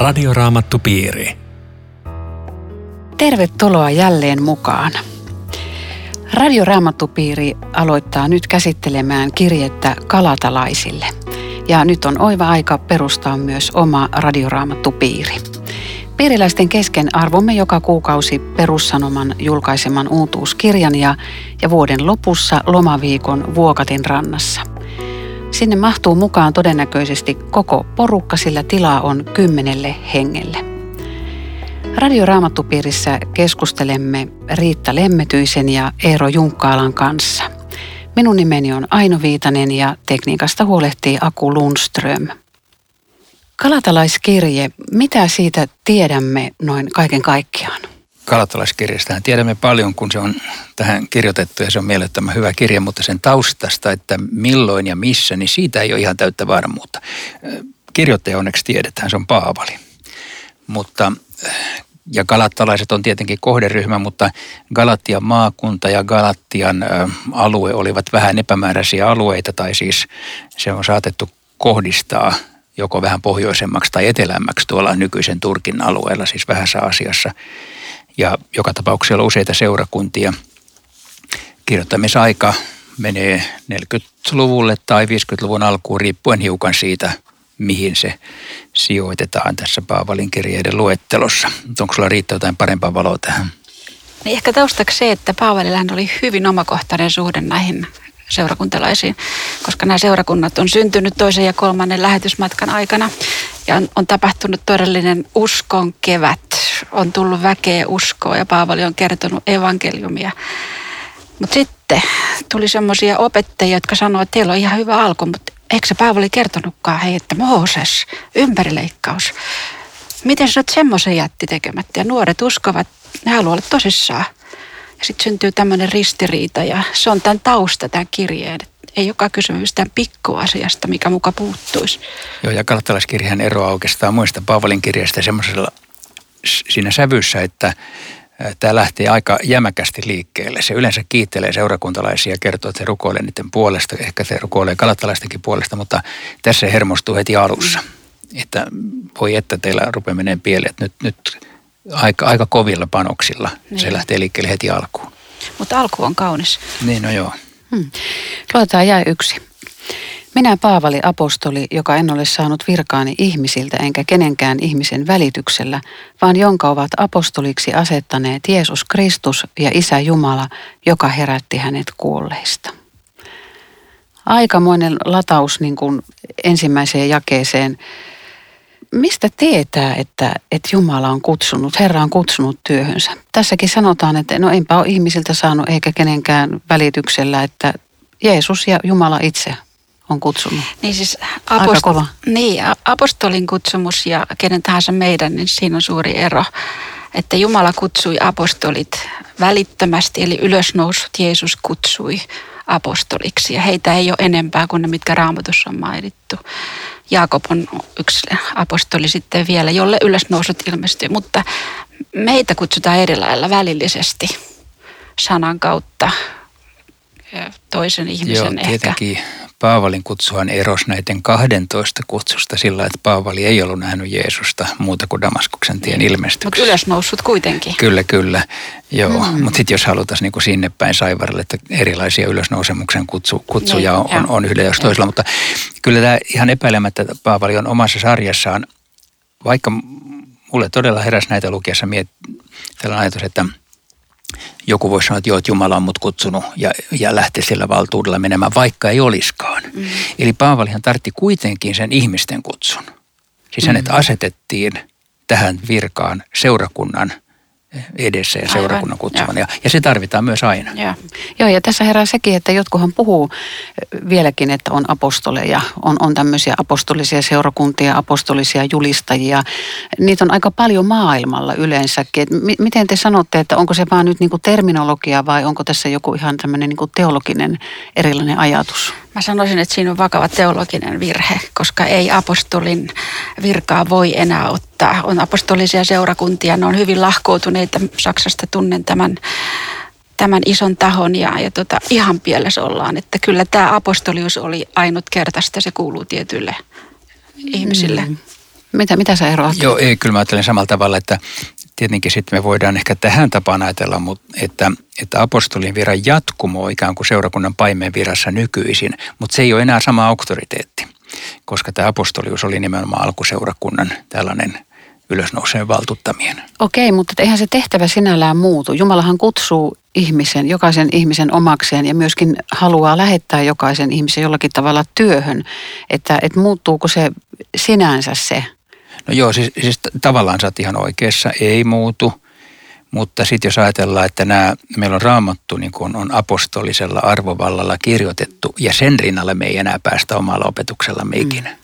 Radioraamattupiiri. Tervetuloa jälleen mukaan. Radioraamattupiiri aloittaa nyt käsittelemään kirjettä galatalaisille. Ja nyt on oiva aika perustaa myös oma Radioraamattupiiri. Piiriläisten kesken arvomme joka kuukausi Perussanoman julkaiseman uutuuskirjan ja vuoden lopussa lomaviikon Vuokatin rannassa. Sinne mahtuu mukaan todennäköisesti koko porukka, sillä tilaa on 10 hengelle. Radioraamattupiirissä keskustelemme Riitta Lemmetyisen ja Eero Junkkaalan kanssa. Minun nimeni on Aino Viitanen ja tekniikasta huolehtii Aku Lundström. Galatalaiskirje, mitä siitä tiedämme noin kaiken kaikkiaan? Galatalaiskirjestähän tiedämme paljon, kun se on tähän kirjoitettu ja se on mielettömän hyvä kirja, mutta sen taustasta, että milloin ja missä, niin siitä ei ole ihan täyttä varmuutta. Kirjoittaja onneksi tiedetään, se on Paavali. Ja galattalaiset on tietenkin kohderyhmä, mutta Galatian maakunta ja Galatian alue olivat vähän epämääräisiä alueita, tai siis se on saatettu kohdistaa joko vähän pohjoisemmaksi tai etelämmäksi tuolla nykyisen Turkin alueella, siis Vähässä-Asiassa. Ja joka tapauksessa useita seurakuntia. Kirjoittamisaika menee 40-luvulle tai 50-luvun alkuun, riippuen hiukan siitä, mihin se sijoitetaan tässä Paavalin kirjeiden luettelossa. Onko sulla Riitta jotain parempaa valoa tähän? Niin ehkä taustaksi se, että Paavalillähän oli hyvin omakohtainen suhde näihin seurakuntalaisiin, koska nämä seurakunnat on syntynyt toisen ja kolmannen lähetysmatkan aikana ja on tapahtunut todellinen uskon kevät. On tullut väkeä uskoa ja Paavali on kertonut evankeliumia. Mutta sitten tuli semmoisia opettajia, jotka sanoivat, että teillä on ihan hyvä alku, mutta eikö se Paavali kertonutkaan, hei, että Mooses, ympärileikkaus. Miten sä oot semmoisen jätti tekemättä? Ja nuoret uskovat, ne haluaa olla tosissaan. Ja sitten syntyy tämmöinen ristiriita ja se on tämän tausta, tämän kirjeen. Ei joka kysymys tämän pikkuasiasta, mikä muka puuttuisi. Joo, ja Galatalaiskirjan eroaa oikeastaan muista Paavalin kirjeistä semmoisella siinä sävyssä, että tämä lähtee aika jämäkästi liikkeelle. Se yleensä kiittelee seurakuntalaisia ja kertoo, että se rukoilee niiden puolesta, ehkä se rukoilee galattalaistenkin puolesta, mutta tässä se hermostuu heti alussa. Että voi että teillä rupeaa menemään pieleen, että nyt aika kovilla panoksilla niin. Se lähtee liikkeelle heti alkuun. Mutta alku on kaunis. Niin, no joo. Luetaan jae 1. Minä Paavali, apostoli, joka en ole saanut virkaani ihmisiltä enkä kenenkään ihmisen välityksellä, vaan jonka ovat apostoliksi asettaneet Jeesus Kristus ja Isä Jumala, joka herätti hänet kuolleista. Aikamoinen lataus niin kuin ensimmäiseen jakeeseen. Mistä tietää, että Jumala on kutsunut, Herra on kutsunut työhönsä? Tässäkin sanotaan, että no enpä ole ihmisiltä saanut eikä kenenkään välityksellä, että Jeesus ja Jumala itse on kutsunut. Niin siis apostolin kutsumus ja kenen tahansa meidän, niin siinä on suuri ero. Että Jumala kutsui apostolit välittömästi, eli ylösnousut Jeesus kutsui apostoliksi. Ja heitä ei ole enempää kuin ne, mitkä Raamatussa on mainittu. Jaakob on yksi apostoli sitten vielä, jolle ylösnousut ilmestyy. Mutta meitä kutsutaan eri lailla välillisesti sanan kautta toisen ihmisen ehkä. Joo, tietenkin. Paavalin kutsuhan erosi näiden 12 kutsusta sillä, että Paavali ei ollut nähnyt Jeesusta muuta kuin Damaskoksen tien ilmestyksessä. Mutta ylösnoussut kuitenkin. Kyllä, joo. Mutta sitten jos halutaan niinku sinne päin saivaralle, että erilaisia ylösnousemuksen kutsuja on yhdellä jos toisella. Mutta kyllä tämä ihan epäilemättä Paavali on omassa sarjassaan, vaikka mulle todella heräsi näitä lukiessa tällainen ajatus, että joku voisi sanoa, että joo, että Jumala on mut kutsunut ja lähtee sillä valtuudella menemään, vaikka ei olisikaan. Eli Paavalihan tartti kuitenkin sen ihmisten kutsun. Siis hänet asetettiin tähän virkaan seurakunnan edessä ja seurakunnan kutsumana. Ja se tarvitaan myös aina. Joo, ja tässä herää sekin, että jotkuhan puhuu vieläkin, että on apostoleja. On tämmöisiä apostolisia seurakuntia, apostolisia julistajia. Niitä on aika paljon maailmalla yleensäkin. Miten te sanotte, että onko se vaan nyt niinku terminologia vai onko tässä joku ihan tämmöinen niinku teologinen erilainen ajatus? Mä sanoisin, että siinä on vakava teologinen virhe, koska ei apostolin virkaa voi enää ottaa. On apostolisia seurakuntia, ne on hyvin lahkoutuneita. Saksasta tunnen tämän ison tahon ja ihan pielessä ollaan. Että kyllä tämä apostolius oli ainutkertaista, se kuuluu tietyille ihmisille. Mitä sä Eero ajattelet? Joo, ei, kyllä mä ajattelen samalla tavalla, että tietenkin sitten me voidaan ehkä tähän tapaan ajatella, mutta että apostolien viran jatkumo on ikään kuin seurakunnan paimen virassa nykyisin, mutta se ei ole enää sama auktoriteetti, koska tämä apostolius oli nimenomaan alkuseurakunnan tällainen ylösnouseen valtuuttamien. Okei, mutta eihän se tehtävä sinällään muutu. Jumalahan kutsuu ihmisen, jokaisen ihmisen omakseen ja myöskin haluaa lähettää jokaisen ihmisen jollakin tavalla työhön, että muuttuuko se sinänsä se? No joo, siis tavallaan sä oot ihan oikeassa, ei muutu, mutta sitten jos ajatellaan, että meillä on Raamattu niin kuin on apostolisella arvovallalla kirjoitettu ja sen rinnalle me ei enää päästä omalla opetuksellamme ikinä.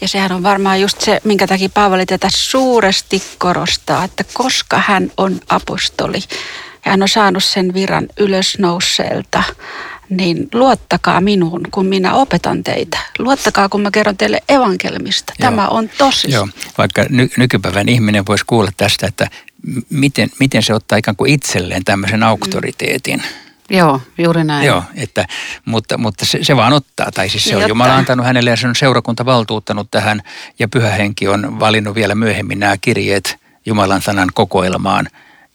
Ja sehän on varmaan just se, minkä takia Paavali tätä suuresti korostaa, että koska hän on apostoli ja hän on saanut sen viran ylösnouseelta, niin luottakaa minuun, kun minä opetan teitä. Luottakaa, kun mä kerron teille evankeliumista. Tämä on tosi. Joo, vaikka nykypäivän ihminen voisi kuulla tästä, että miten se ottaa ikään kuin itselleen tämmöisen auktoriteetin. Joo, juuri näin. Joo, mutta se vaan ottaa. Tai siis se on Jumala antanut hänelle ja se on seurakunta valtuuttanut tähän. Ja Pyhä Henki on valinnut vielä myöhemmin nämä kirjeet Jumalan sanan kokoelmaan.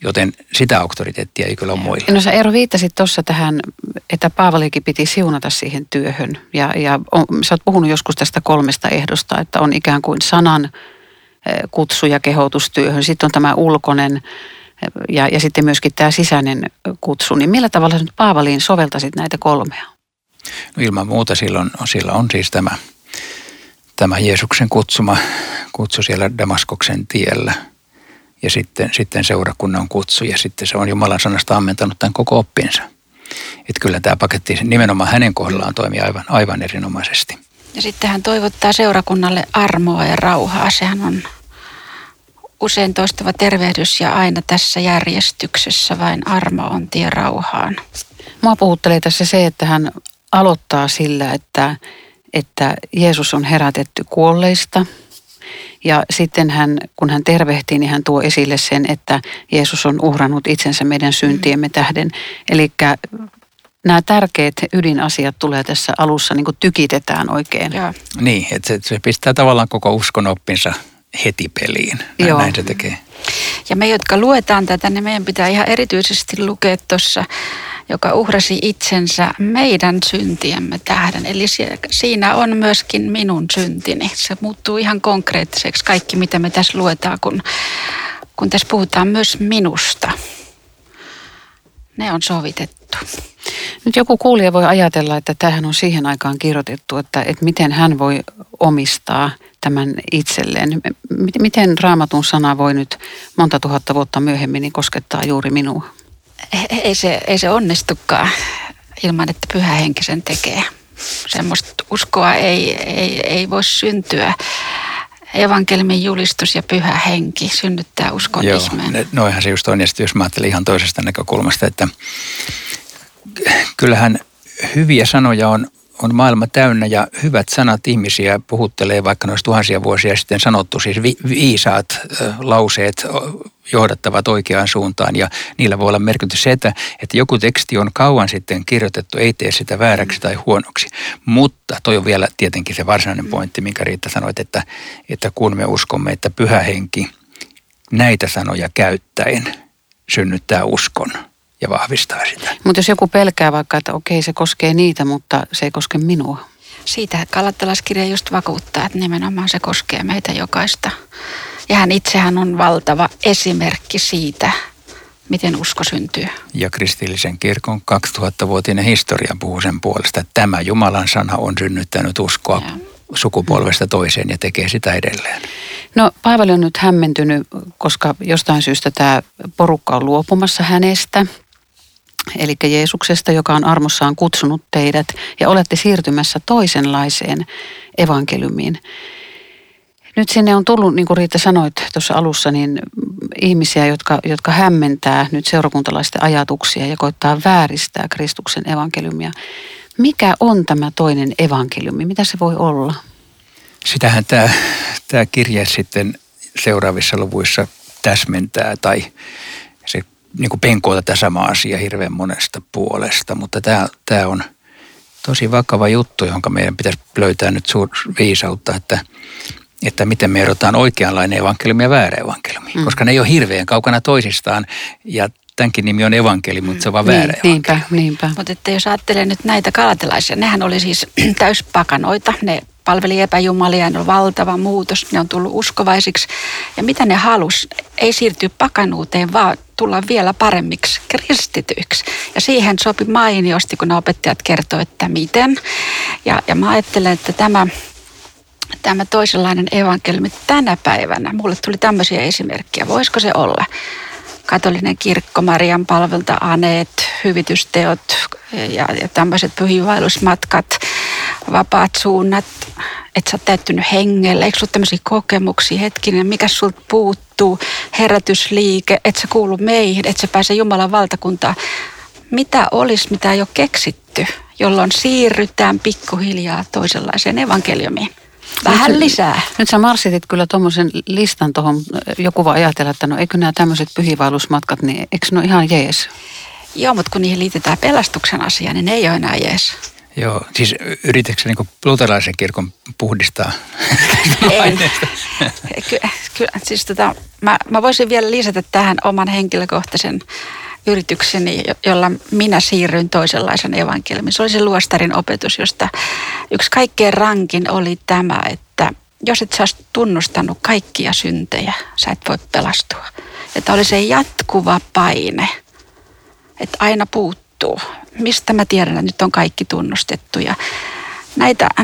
Joten sitä auktoriteettia ei kyllä ole muilla. No sä Eero viittasit tuossa tähän, että Paavalikin piti siunata siihen työhön. Sä oot puhunut joskus tästä 3 ehdosta, että on ikään kuin sanan kutsu ja kehotus työhön. Sitten on tämä ulkoinen ja sitten myöskin tämä sisäinen kutsu. Niin millä tavalla sä nyt Paavaliin soveltaisit näitä 3? No ilman muuta sillä on siis tämä Jeesuksen kutsu siellä Damaskoksen tiellä. Ja sitten seurakunnan kutsu ja sitten se on Jumalan sanasta ammentanut tämän koko oppinsa. Että kyllä tämä paketti nimenomaan hänen kohdallaan toimii aivan erinomaisesti. Ja sitten hän toivottaa seurakunnalle armoa ja rauhaa. Sehän on usein toistuva tervehdys ja aina tässä järjestyksessä vain armo on tie rauhaan. Mua puhuttelee tässä se, että hän aloittaa sillä, että Jeesus on herätetty kuolleista. Ja sitten hän, kun hän tervehtii, niin hän tuo esille sen, että Jeesus on uhrannut itsensä meidän syntiemme tähden. Eli nämä tärkeät ydinasiat tulee tässä alussa, niin kuin tykitetään oikein. Joo. Niin, että se pistää tavallaan koko uskonoppinsa heti peliin. Näin se tekee. Ja me, jotka luetaan tätä, niin meidän pitää ihan erityisesti lukea tuossa, joka uhrasi itsensä meidän syntiemme tähden. Eli siinä on myöskin minun syntini. Se muuttuu ihan konkreettiseksi kaikki, mitä me tässä luetaan, kun tässä puhutaan myös minusta. Ne on sovitettu. Nyt joku kuulija voi ajatella, että tämähän on siihen aikaan kirjoitettu, että miten hän voi omistaa tämän itselleen. Miten Raamatun sana voi nyt monta tuhatta vuotta myöhemmin niin koskettaa juuri minua? Ei se onnistukaan ilman, että Pyhä Henki sen tekee. Semmoista uskoa ei voi syntyä. Evankeliumin julistus ja Pyhä Henki synnyttää uskon ihmeen. Noihän se just on. Ja sitten jos mä ajattelin ihan toisesta näkökulmasta, että kyllähän hyviä sanoja on maailma täynnä ja hyvät sanat ihmisiä puhuttelee, vaikka ne olisi tuhansia vuosia sitten sanottu. Siis viisaat lauseet johdattavat oikeaan suuntaan ja niillä voi olla merkitys se, että joku teksti on kauan sitten kirjoitettu, ei tee sitä vääräksi tai huonoksi. Mutta toi on vielä tietenkin se varsinainen pointti, minkä Riitta sanoit, että kun me uskomme, että Pyhä Henki näitä sanoja käyttäen synnyttää uskon. Ja vahvistaa sitä. Mutta jos joku pelkää vaikka, että okei se koskee niitä, mutta se ei koske minua. Siitä Galatalaiskirje just vakuuttaa, että nimenomaan se koskee meitä jokaista. Ja hän itsehän on valtava esimerkki siitä, miten usko syntyy. Ja kristillisen kirkon 2000-vuotinen historia puhuu sen puolesta, että tämä Jumalan sana on synnyttänyt uskoa. Ja sukupolvesta toiseen ja tekee sitä edelleen. No Paavali on nyt hämmentynyt, koska jostain syystä tämä porukka on luopumassa hänestä, eli Jeesuksesta, joka on armossaan kutsunut teidät, ja olette siirtymässä toisenlaiseen evankeliumiin. Nyt sinne on tullut, niin kuin Riitta sanoit tuossa alussa, niin ihmisiä, jotka hämmentää nyt seurakuntalaisten ajatuksia ja koittaa vääristää Kristuksen evankeliumia. Mikä on tämä toinen evankeliumi? Mitä se voi olla? Sitähän tämä kirje sitten seuraavissa luvuissa täsmentää tai se niin kuin penkoo tätä sama asia hirveän monesta puolesta. Mutta tämä on tosi vakava juttu, jonka meidän pitäisi löytää nyt viisautta, että että miten me erotaan oikeanlainen evankeliumi ja väärä evankeliumi, koska ne ei ole hirveän kaukana toisistaan ja tämänkin nimi on evankeli, mutta se on vaan väärä evankeliumi. Niinpä. Mutta että jos ajattelee nyt näitä galatalaisia, nehän oli siis täyspakanoita, ne palveli epäjumalia, ne on valtava muutos, ne on tullut uskovaisiksi. Ja mitä ne halusi? Ei siirtyä pakanuuteen, vaan tulla vielä paremmiksi, kristityiksi. Ja siihen sopi mainiosti, kun nämä opettajat kertoi, että miten. Ja mä ajattelen, että tämä toisenlainen evankeliumi tänä päivänä, mulle tuli tämmöisiä esimerkkejä, voisiko se olla? Katolinen kirkko, Marian palvelta aneet, hyvitysteot ja tämmöiset pyhiinvaellusmatkat, vapaat suunnat, että sä oot täyttynyt hengellä, eikö sulla tämmöisiä kokemuksia, hetkinen, mikä sulta puuttuu, herätysliike, et sä kuulu meihin, et sä pääse Jumalan valtakuntaan. Mitä olisi, mitä ei ole keksitty, jolloin siirrytään pikkuhiljaa toisenlaiseen evankeliumiin? Vähän lisää. Nyt sä marssitit kyllä tuommoisen listan tuohon. Joku vaan ajatella, että no eikö nämä tämmöiset pyhiinvaellusmatkat, niin eikö ne ole ihan jees? Joo, mutta kun niihin liitetään pelastuksen asiaan, niin ne ei ole enää jees. Joo, siis yritätkö sä niin luterilaisen kirkon puhdistaa? En. Kyllä, siis mä voisin vielä lisätä tähän oman henkilökohtaisen yritykseni, jolla minä siirryin toisenlaisen evankeliumin. Se oli se luostarin opetus, josta yksi kaikkein rankin oli tämä, että jos et sä ois tunnustanut kaikkia syntejä, sä et voi pelastua. Että oli se jatkuva paine, että aina puuttuu. Mistä mä tiedän, että nyt on kaikki tunnustettu ja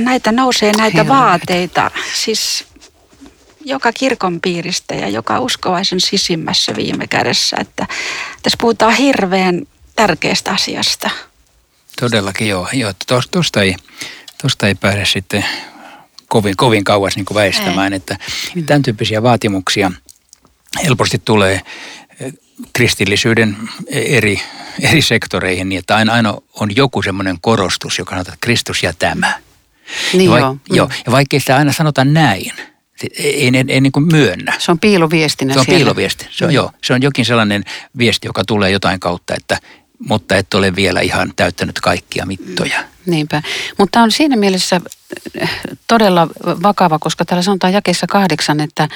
näitä nousee näitä vaateita, siis joka kirkon piiristä ja joka uskovaisen sisimmässä viime kädessä, että tässä puhutaan hirveän tärkeästä asiasta. Todellakin joo, tuosta ei pääse sitten kovin kauas niin kuin väistämään, että tämän tyyppisiä vaatimuksia helposti tulee kristillisyyden eri sektoreihin, niin että aina on joku semmoinen korostus, joka sanotaan, että Kristus ja tämä. Niin joo. Ja vaikkei sitä aina sanota näin, ei niin kuin myönnä. Se on piiloviestinä siellä. Se on jokin sellainen viesti, joka tulee jotain kautta, että mutta et ole vielä ihan täyttänyt kaikkia mittoja. Niinpä. Mutta on siinä mielessä todella vakava, koska täällä sanotaan jakeessa 8, että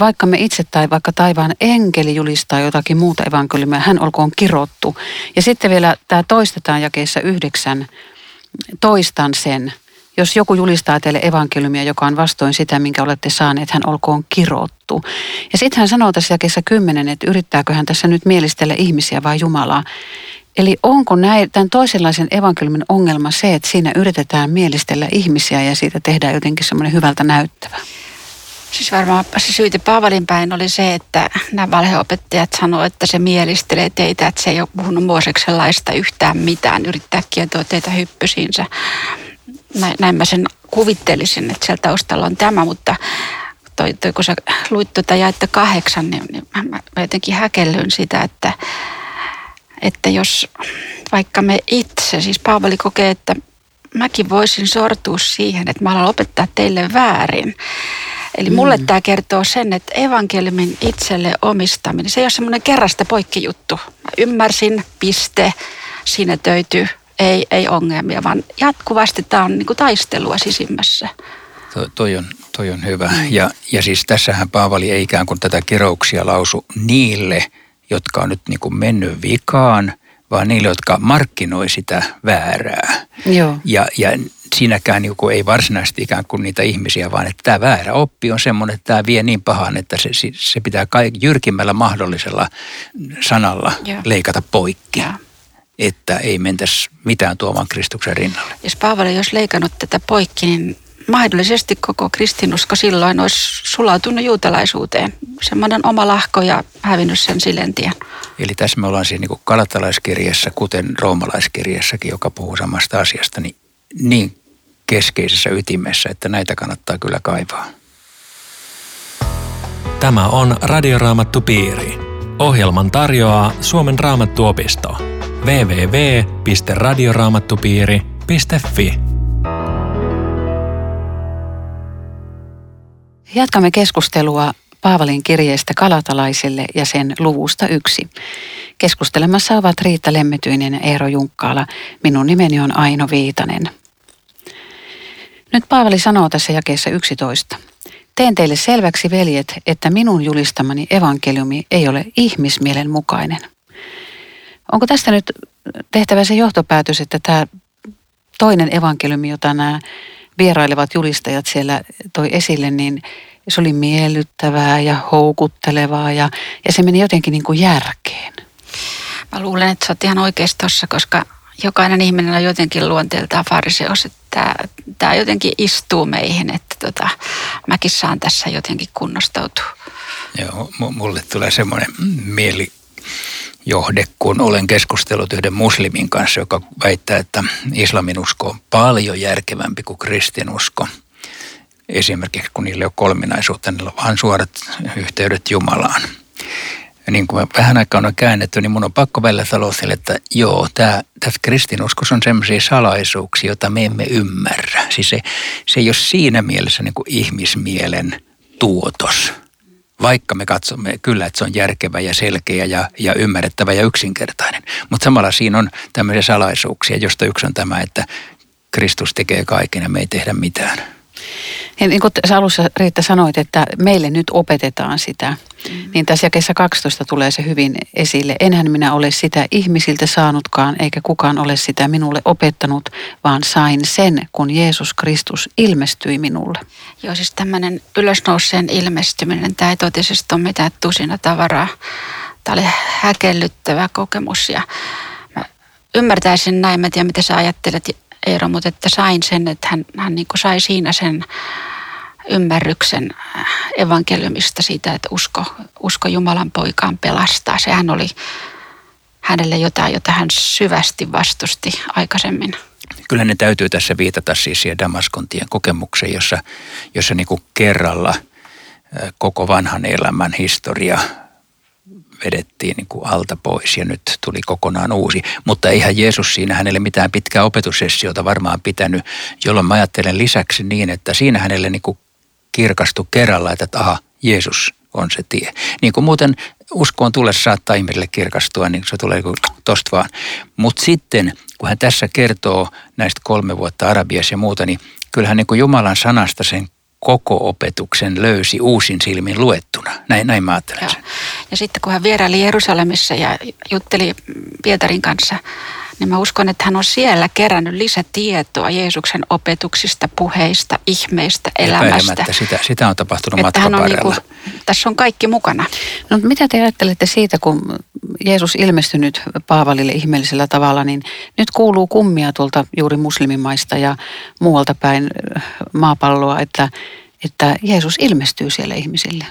vaikka me itse tai vaikka taivaan enkeli julistaa jotakin muuta evankeliumia, hän olkoon kirottu. Ja sitten vielä tämä toistetaan jakeessa 9, toistan sen. Jos joku julistaa teille evankeliumia, joka on vastoin sitä, minkä olette saaneet, hän olkoon kirottu. Ja sitten hän sanoo tässä jakeessa 10, että yrittääkö hän tässä nyt mielistellä ihmisiä vai Jumalaa. Eli onko tämän toisenlaisen evankeliumin ongelma se, että siinä yritetään mielistellä ihmisiä ja siitä tehdään jotenkin semmoinen hyvältä näyttävä? Siis varmaan se syytä Paavalin päin oli se, että nämä valheopettajat sanoo, että se mielistelee teitä, että se ei ole puhunut Mooseksen laista yhtään mitään, yrittää kietoa teitä hyppysiinsä. Näin mä sen kuvittelisin, että siellä taustalla on tämä, mutta toi kun sä luit tuota jaetta 8, niin mä jotenkin häkellyn sitä, että jos vaikka me itse, siis Paavali kokee, että mäkin voisin sortua siihen, että mä haluan opettaa teille väärin. Eli mulle tämä kertoo sen, että evankeliumin itselle omistaminen, se ei ole semmoinen kerrasta poikki juttu. Mä ymmärsin, piste, siinä töityy. Ei ongelmia, vaan jatkuvasti tämä on niin kuin taistelua sisimmässä. Toi on hyvä. Ja siis tässähän Paavali ei ikään kuin tätä kirouksia lausu niille, jotka on nyt niin kuin mennyt vikaan, vaan niille, jotka markkinoi sitä väärää. Joo. Ja siinäkään niin kuin ei varsinaisesti ikään kuin niitä ihmisiä, vaan että tämä väärä oppi on semmoinen, että tämä vie niin pahaan, että se pitää jyrkimmällä mahdollisella sanalla leikata poikki. Joo. Että ei mentäisi mitään tuomaan Kristuksen rinnalle. Jos Paavali olisi leikannut tätä poikki, niin mahdollisesti koko kristinusko silloin olisi sulautunut juutalaisuuteen. Semmoinen oma lahko ja hävinnyt sen silentien. Eli tässä me ollaan siis niin kuin Galatalaiskirjassa, kuten Roomalaiskirjassakin, joka puhuu samasta asiasta, niin keskeisessä ytimessä, että näitä kannattaa kyllä kaivaa. Tämä on Radioraamattupiiri. Ohjelman tarjoaa Suomen raamattuopisto. www.radioraamattupiiri.fi. Jatkamme keskustelua Paavalin kirjeestä galatalaisille ja sen luvusta 1. Keskustelemassa ovat Riitta Lemmetyinen ja Eero Junkkaala. Minun nimeni on Aino Viitanen. Nyt Paavali sanoo tässä jakeessa 11. Teen teille selväksi, veljet, että minun julistamani evankeliumi ei ole ihmismielen mukainen. Onko tästä nyt tehtävä se johtopäätös, että tämä toinen evankeliumi, jota nämä vierailevat julistajat siellä toi esille, niin se oli miellyttävää ja houkuttelevaa ja se meni jotenkin niin kuin järkeen? Mä luulen, että sä oot ihan oikeassa tuossa, koska jokainen ihminen on jotenkin luonteeltaan fariseus, että tämä jotenkin istuu meihin, että mäkin saan tässä jotenkin kunnostautua. Joo, mulle tulee semmoinen mielijohde, kun olen keskustellut yhden muslimin kanssa, joka väittää, että islamin usko on paljon järkevämpi kuin kristinusko. Esimerkiksi kun niillä on kolminaisuutta, niillä on vain suorat yhteydet Jumalaan. Ja niin kuin vähän aikaa on käännetty, niin mun on pakko välillä talousille, että joo, tässä kristinuskossa on sellaisia salaisuuksia, joita me emme ymmärrä. Siis se ei ole siinä mielessä niin kuin ihmismielen tuotos, vaikka me katsomme kyllä, että se on järkevä ja selkeä ja ymmärrettävä ja yksinkertainen. Mutta samalla siinä on tämmöisiä salaisuuksia, josta yksi on tämä, että Kristus tekee kaiken ja me ei tehdä mitään. Ja niin kuin sä alussa, Riitta, sanoit, että meille nyt opetetaan sitä, niin tässä jakeessa 12 tulee se hyvin esille. Enhän minä ole sitä ihmisiltä saanutkaan, eikä kukaan ole sitä minulle opettanut, vaan sain sen, kun Jeesus Kristus ilmestyi minulle. Joo, siis tämmöinen ylösnouseen ilmestyminen, tämä ei totisesti ole mitään tusina tavaraa. Tämä oli häkellyttävä kokemus ja mä ymmärtäisin näin, mä tiedän mitä sä ajattelet, Eero, mutta että sain sen, että hän niin kuin sai siinä sen ymmärryksen evankeliumista siitä, että usko Jumalan poikaan pelastaa. Sehän oli hänelle jotain, jota hän syvästi vastusti aikaisemmin. Kyllä ne täytyy tässä viitata siis siihen Damaskon tien kokemukseen, jossa niin kuin kerralla koko vanhan elämän historia vedettiin niin kuin alta pois ja nyt tuli kokonaan uusi. Mutta eihän Jeesus siinä hänelle mitään pitkää opetussessiota varmaan pitänyt, jolloin mä ajattelen lisäksi niin, että siinä hänelle niin kuin kirkastui kerralla, että aha, Jeesus on se tie. Niin kuin muuten uskoon tulessa saattaa ihmiselle kirkastua, niin se tulee tosta vaan. Mutta sitten, kun hän tässä kertoo näistä 3 vuotta Arabiassa ja muuta, niin kyllähän niin kuin Jumalan sanasta sen koko opetuksen löysi uusin silmin luettuna. Näin mä ajattelen sen. Ja sitten kun hän vieraili Jerusalemissa ja jutteli Pietarin kanssa, niin mä uskon, että hän on siellä kerännyt lisätietoa Jeesuksen opetuksista, puheista, ihmeistä, elämästä. Sitä on tapahtunut matkan varrella. Tässä on kaikki mukana. No, mitä te ajattelette siitä, kun Jeesus ilmestyi nyt Paavalille ihmeellisellä tavalla, niin nyt kuuluu kummia tuolta juuri muslimimaista ja muualta päin maapalloa, että Jeesus ilmestyy siellä ihmisille.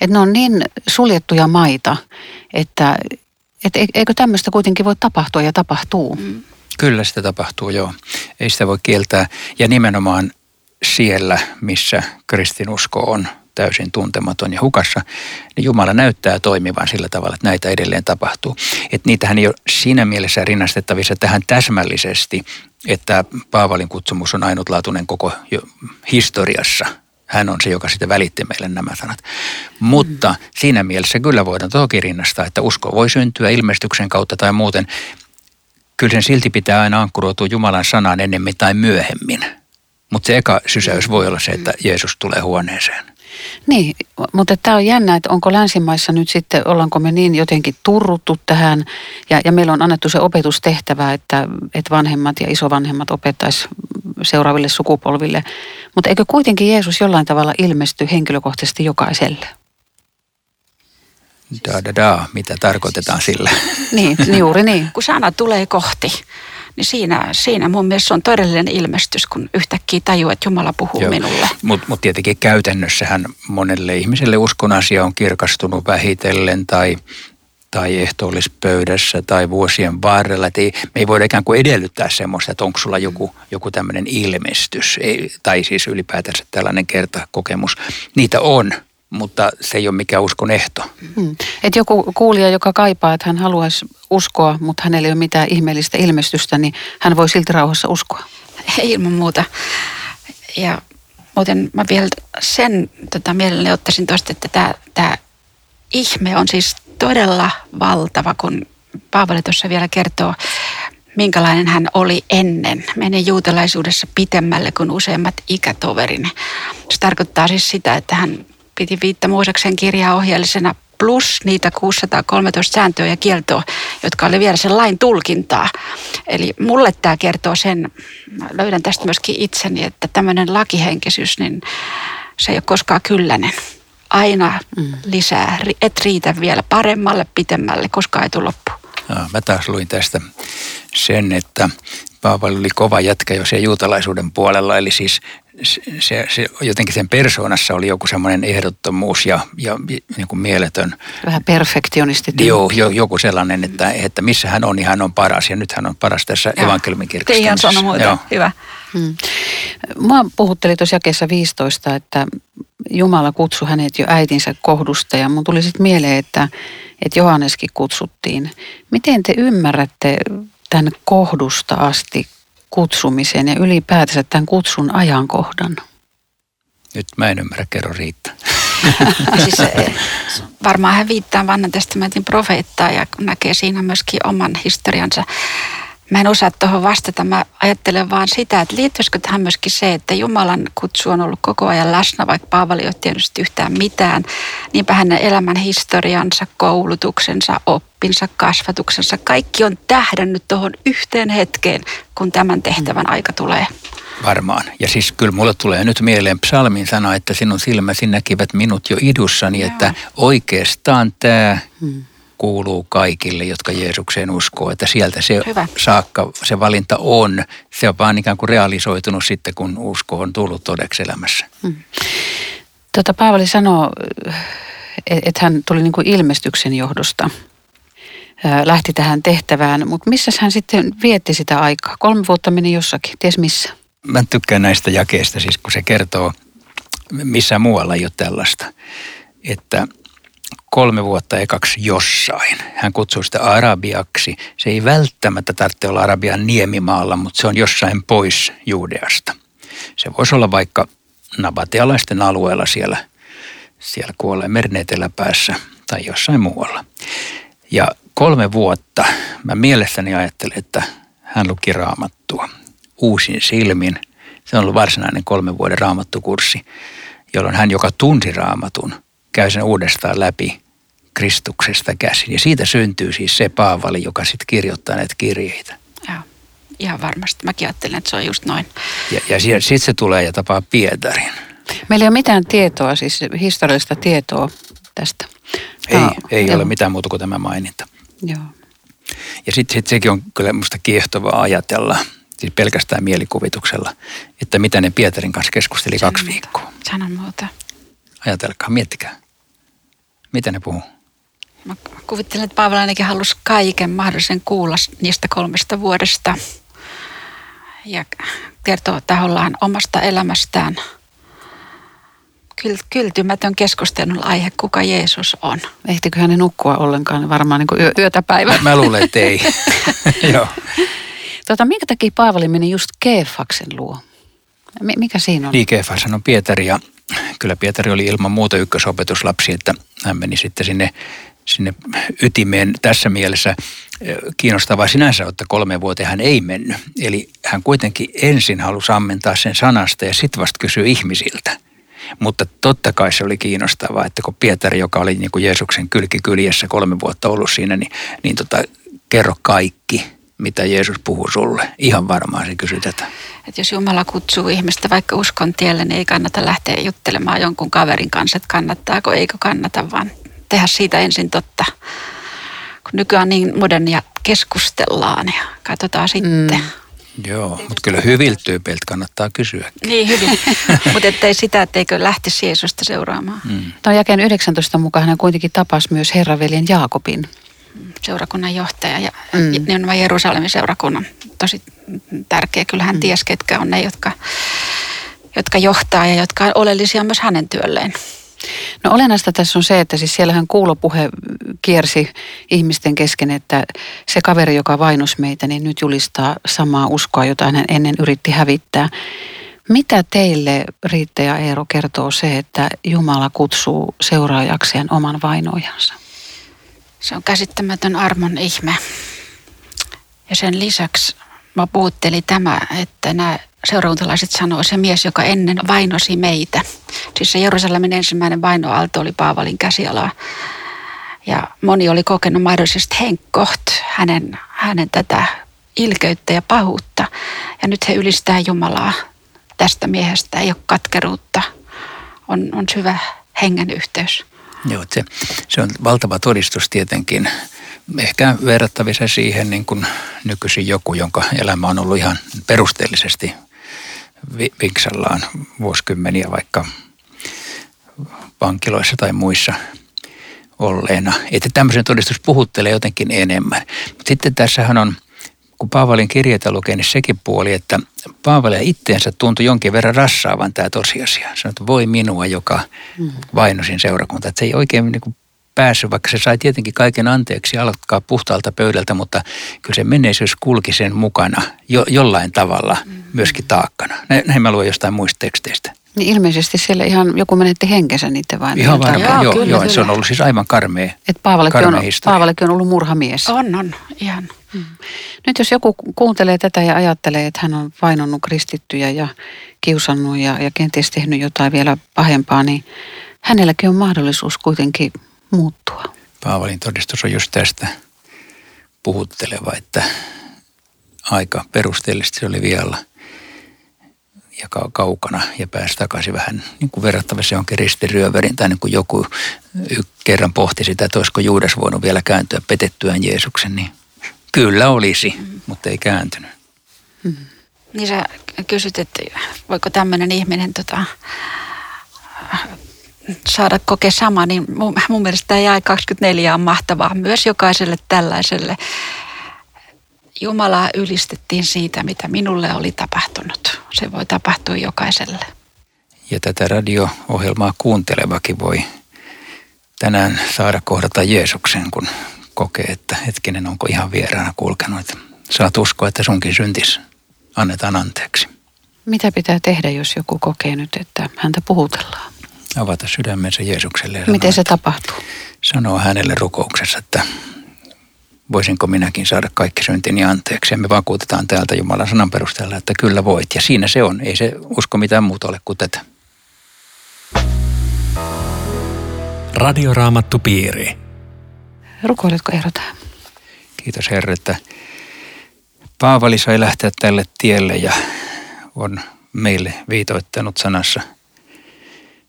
Että ne on niin suljettuja maita, että eikö tämmöistä kuitenkin voi tapahtua ja tapahtuu? Kyllä sitä tapahtuu, joo. Ei sitä voi kieltää. Ja nimenomaan siellä, missä kristinusko on täysin tuntematon ja hukassa, niin Jumala näyttää toimivan sillä tavalla, että näitä edelleen tapahtuu. Että niitähän ei ole siinä mielessä rinnastettavissa tähän täsmällisesti, että Paavalin kutsumus on ainutlaatuinen koko historiassa. Hän on se, joka sitten välitti meille nämä sanat. Mutta siinä mielessä kyllä voidaan toki rinnastaa, että usko voi syntyä ilmestyksen kautta tai muuten. Kyllä sen silti pitää aina ankkuroitua Jumalan sanaan ennemmin tai myöhemmin. Mutta se eka sysäys voi olla se, että Jeesus tulee huoneeseen. Niin, mutta tämä on jännä, että onko länsimaissa nyt sitten, ollaanko me niin jotenkin turruttu tähän ja meillä on annettu se opetustehtävä, että vanhemmat ja isovanhemmat opettaisivat seuraaville sukupolville. Mutta eikö kuitenkin Jeesus jollain tavalla ilmesty henkilökohtaisesti jokaiselle? Mitä tarkoitetaan sillä? Niin, juuri niin. Kun sana tulee kohti, niin siinä mun mielestä on todellinen ilmestys, kun yhtäkkiä tajuu, että Jumala puhuu minulle. Mutta tietenkin käytännössähän monelle ihmiselle uskon asia on kirkastunut vähitellen tai ehtoollispöydässä tai vuosien varrella. Me ei voida ikään kuin edellyttää semmoista, että onko sulla joku tämmöinen ilmestys, tai siis ylipäätänsä tällainen kertakokemus. Niitä on, mutta se ei ole mikään uskon ehto. Että joku kuulija, joka kaipaa, että hän haluaisi uskoa, mutta hänellä ei ole mitään ihmeellistä ilmestystä, niin hän voi silti rauhassa uskoa. Ei ilman muuta. Ja muuten mä vielä sen mielelläni ottaisin tuosta, että tämä ihme on siis todella valtava, kun Paavali tuossa vielä kertoo, minkälainen hän oli ennen. Mene juutalaisuudessa pitemmälle kuin useimmat ikätoverini. Se tarkoittaa siis sitä, että hän piti 5 Mooseksen kirjaa ohjeellisena plus niitä 613 sääntöä ja kieltoa, jotka oli vielä sen lain tulkintaa. Eli mulle tämä kertoo sen, löydän tästä myöskin itseni, että tämmöinen lakihenkisyys, niin se ei ole koskaan kylläinen. Aina lisää, et riitä vielä paremmalle, pitemmälle, koskaan ei tule loppuun. Mä taas luin tästä sen, että Paavali oli kova jätkä jo siellä juutalaisuuden puolella, eli siis se jotenkin sen persoonassa oli joku semmoinen ehdottomuus ja niin kuin mieletön. Vähän perfektionisti. Joo, joku sellainen, että missä hän on, niin hän on paras. Ja nyt hän on paras tässä evankeliumikirkastamisessa. Teihän sano muuta, hyvä. Mua puhutteli tuossa jakeessa 15, että Jumala kutsui hänet jo äitinsä kohdusta. Ja mun tuli sitten mieleen, että Johanneskin kutsuttiin. Miten te ymmärrätte tämän kohdusta asti kutsumiseen ja ylipäätänsä tämän kutsun ajankohdan? Nyt mä en ymmärrä, kerro Riitta. Siis, varmaan hän viittaa vanhan testamentin profeettaan ja näkee siinä myöskin oman historiansa. Mä en osaa tuohon vastata. Mä ajattelen vaan sitä, että liittyisikö tähän myöskin se, että Jumalan kutsu on ollut koko ajan läsnä, vaikka Paavali ei ole tiennyt yhtään mitään. Niinpä hänen elämän historiansa, koulutuksensa, oppinsa, kasvatuksensa, kaikki on tähdännyt tuohon yhteen hetkeen, kun tämän tehtävän aika tulee. Varmaan. Ja siis kyllä mulle tulee nyt mieleen psalmin sana, että sinun silmäsi näkivät minut jo idussani, että oikeastaan tämä kuuluu kaikille, jotka Jeesukseen uskoo, että sieltä se saakka se valinta on. Se on vaan ikään kuin realisoitunut sitten, kun usko on tullut todeksi elämässä. Paavali sanoo, että hän tuli niin kuin ilmestyksen johdosta. Lähti tähän tehtävään, mutta missä hän sitten vietti sitä aikaa? 3 vuotta meni jossakin, ties missä. Mä tykkään näistä jakeista, siis kun se kertoo, missä muualla ei ole tällaista, että 3 vuotta ekaksi jossain. Hän kutsuu sitä Arabiaksi. Se ei välttämättä tarvitse olla Arabian niemimaalla, mutta se on jossain pois Juudeasta. Se voisi olla vaikka nabatealaisten alueella siellä kuolleen meren eteläpäässä tai jossain muualla. Ja 3 vuotta, mä mielessäni ajattelin, että hän luki raamattua uusin silmin. Se on ollut varsinainen 3 vuoden raamattukurssi, jolloin hän, joka tunsi raamatun, käy sen uudestaan läpi Kristuksesta käsin. Ja siitä syntyy siis se Paavali, joka sitten kirjoittaa näitä kirjeitä. Joo, ihan varmasti. Mäkin ajattelen, että se on just noin. Ja sitten se tulee ja tapaa Pietarin. Meillä ei ole mitään tietoa, siis historiallista tietoa tästä. Ei ole mitään muuta kuin tämä maininta. Joo. Ja sitten sekin on kyllä musta kiehtovaa ajatella, siis pelkästään mielikuvituksella, että mitä ne Pietarin kanssa keskusteli 2 viikkoa. Sano muuta. Ajatelkaa, miettikää. Mitä ne puhuu? Mä kuvittelen, että Paavali ainakin halusi kaiken mahdollisen kuulla niistä 3 vuodesta. Ja kertoo tahollaan omasta elämästään. Kyltymätön keskustelun aihe, kuka Jeesus on. Ehtikö hänen nukkua ollenkaan? Varmaan niin kuin yötä päivää. Mä luulen, että ei. Joo. Minkä takia Paavali meni just Keefaksen luo? Mikä siinä on? Niin, Keefashan on Pietari ja kyllä Pietari oli ilman muuta ykkösopetuslapsi, että hän meni sitten sinne ytimeen tässä mielessä. Kiinnostavaa sinänsä, että 3 vuoteen hän ei mennyt. Eli hän kuitenkin ensin halusi ammentaa sen sanasta ja sitten vasta kysyy ihmisiltä. Mutta totta kai se oli kiinnostavaa, että kun Pietari, joka oli niin kuin Jeesuksen kylkikyljessä 3 vuotta ollut siinä, niin kerro kaikki, mitä Jeesus puhuu sulle. Ihan varmaan se kysyy tätä. Et jos Jumala kutsuu ihmistä vaikka uskon tielle, niin ei kannata lähteä juttelemaan jonkun kaverin kanssa, että kannattaako, eikö kannata, vaan tehdä siitä ensin totta. Kun nykyään niin modernia keskustellaan ja katsotaan sitten. Joo, mutta kyllä hyviltä tyypeiltä kannattaa kysyä. Niin, hyvin. Mutta ettei sitä, etteikö lähtisi Jeesusta seuraamaan. Tuon jakeen 19 mukaan hän kuitenkin tapasi myös herraveljen Jaakobin. Seurakunnan johtaja ja nimenomaan Jerusalemin seurakunnan. Tosi tärkeä. Kyllä hän tiesi, ketkä on ne, jotka johtaa ja jotka on oleellisia myös hänen työlleen. No olennaista tässä on se, että siis siellähän kuulopuhe kiersi ihmisten kesken, että se kaveri, joka vainosi meitä, niin nyt julistaa samaa uskoa, jota hän ennen yritti hävittää. Mitä teille, Riitta ja Eero, kertoo se, että Jumala kutsuu seuraajakseen oman vainojansa? Se on käsittämätön armon ihme. Ja sen lisäksi mä puhutteli tämä, että nämä seurakuntalaiset sanoo, se mies, joka ennen vainosi meitä. Siis se Jerusalemin ensimmäinen vainoaalto oli Paavalin käsialaa. Ja moni oli kokenut mahdollisesti henkkoht hänen tätä ilkeyttä ja pahuutta. Ja nyt he ylistää Jumalaa. Tästä miehestä ei ole katkeruutta. On syvä hengen yhteys. Joo, se on valtava todistus tietenkin. Ehkä verrattavissa siihen niin kuin nykyisin joku, jonka elämä on ollut ihan perusteellisesti vinksallaan vuosikymmeniä vaikka vankiloissa tai muissa olleena. Että tämmöisen todistus puhuttelee jotenkin enemmän. Mutta sitten tässähän on, kun Paavalin kirjeitä lukee, niin sekin puoli, että Paavalia itteensä tuntui jonkin verran rassaavan tämä tosiasia. Sanoi, että voi minua, joka vainosin seurakuntaa. Että se ei oikein niin kuin päässyt, vaikka se sai tietenkin kaiken anteeksi alkaa puhtaalta pöydältä, mutta kyllä se menneisyys kulki sen mukana jollain tavalla myöskin taakkana. Näin mä luen jostain muista teksteistä. Niin ilmeisesti siellä ihan joku menetti henkensä niiden vain. Ihan varmaan, joo. Se on ollut siis aivan karmea. Että Paavallekin on ollut murhamies. On, ihan. Nyt jos joku kuuntelee tätä ja ajattelee, että hän on vainonnut kristittyjä ja kiusannut ja kenties tehnyt jotain vielä pahempaa, niin hänelläkin on mahdollisuus kuitenkin muuttua. Paavalin todistus on just tästä puhutteleva, että aika perusteellisesti se oli vialla ja kaukana ja pääsi takaisin vähän niin kuin verrattavissa johonkin ristiryöverin tai niin kuin joku kerran pohti sitä, että olisiko Juudas voinut vielä kääntyä petettyään Jeesuksen, niin kyllä olisi, mutta ei kääntynyt. Niin sä kysyt, että voiko tämmöinen ihminen saada kokea sama, niin mun mielestä tämä jae 24 on mahtavaa myös jokaiselle tällaiselle. Jumalaa ylistettiin siitä, mitä minulle oli tapahtunut. Se voi tapahtua jokaiselle. Ja tätä radio-ohjelmaa kuuntelevakin voi tänään saada kohdata Jeesuksen, kun kokee, että hetkinen, onko ihan vieraana kulkenut. Saat uskoa, että sunkin syntis annetaan anteeksi. Mitä pitää tehdä, jos joku kokee nyt, että häntä puhutellaan? Avata sydämensä Jeesukselle. Miten se tapahtuu? Sanoo hänelle rukouksessa, että voisinko minäkin saada kaikki syntini anteeksi. Ja me vakuutetaan täältä Jumalan sanan perusteella, että kyllä voit. Ja siinä se on. Ei se usko mitään muuta ole kuin tätä. Radioraamattupiiri. Rukoiletko Eero tähän? Kiitos Herra, että Paavali sai lähteä tälle tielle ja on meille viitoittanut sanassa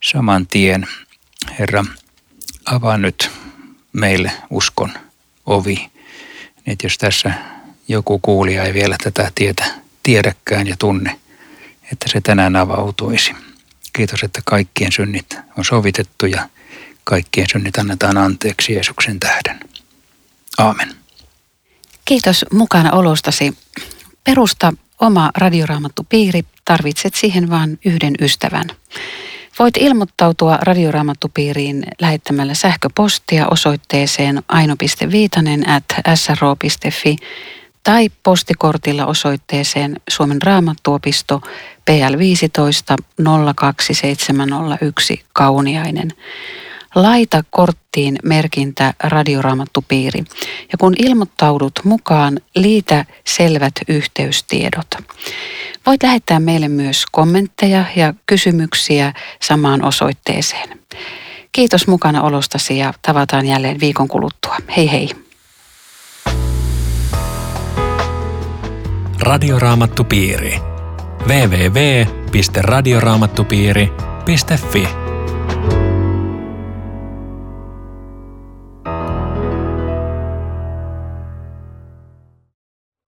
saman tien. Herra, avaa nyt meille uskon ovi. Että jos tässä joku kuulija ei vielä tätä tietä tiedäkään ja tunne, että se tänään avautuisi. Kiitos, että kaikkien synnit on sovitettu ja kaikkien synnit annetaan anteeksi Jeesuksen tähden. Aamen. Kiitos mukana olostasi. Perusta oma Radioraamattupiiri. Tarvitset siihen vain yhden ystävän. Voit ilmoittautua Radioraamattupiiriin lähettämällä sähköpostia osoitteeseen aino.viitanen@sro.fi tai postikortilla osoitteeseen Suomen raamattuopisto PL 15 02701 Kauniainen. Laita korttiin merkintä Radioraamattupiiri ja kun ilmoittaudut mukaan, liitä selvät yhteystiedot. Voit lähettää meille myös kommentteja ja kysymyksiä samaan osoitteeseen. Kiitos mukana olostasi ja tavataan jälleen viikon kuluttua. Hei hei! Radioraamattupiiri. www.radioraamattupiiri.fi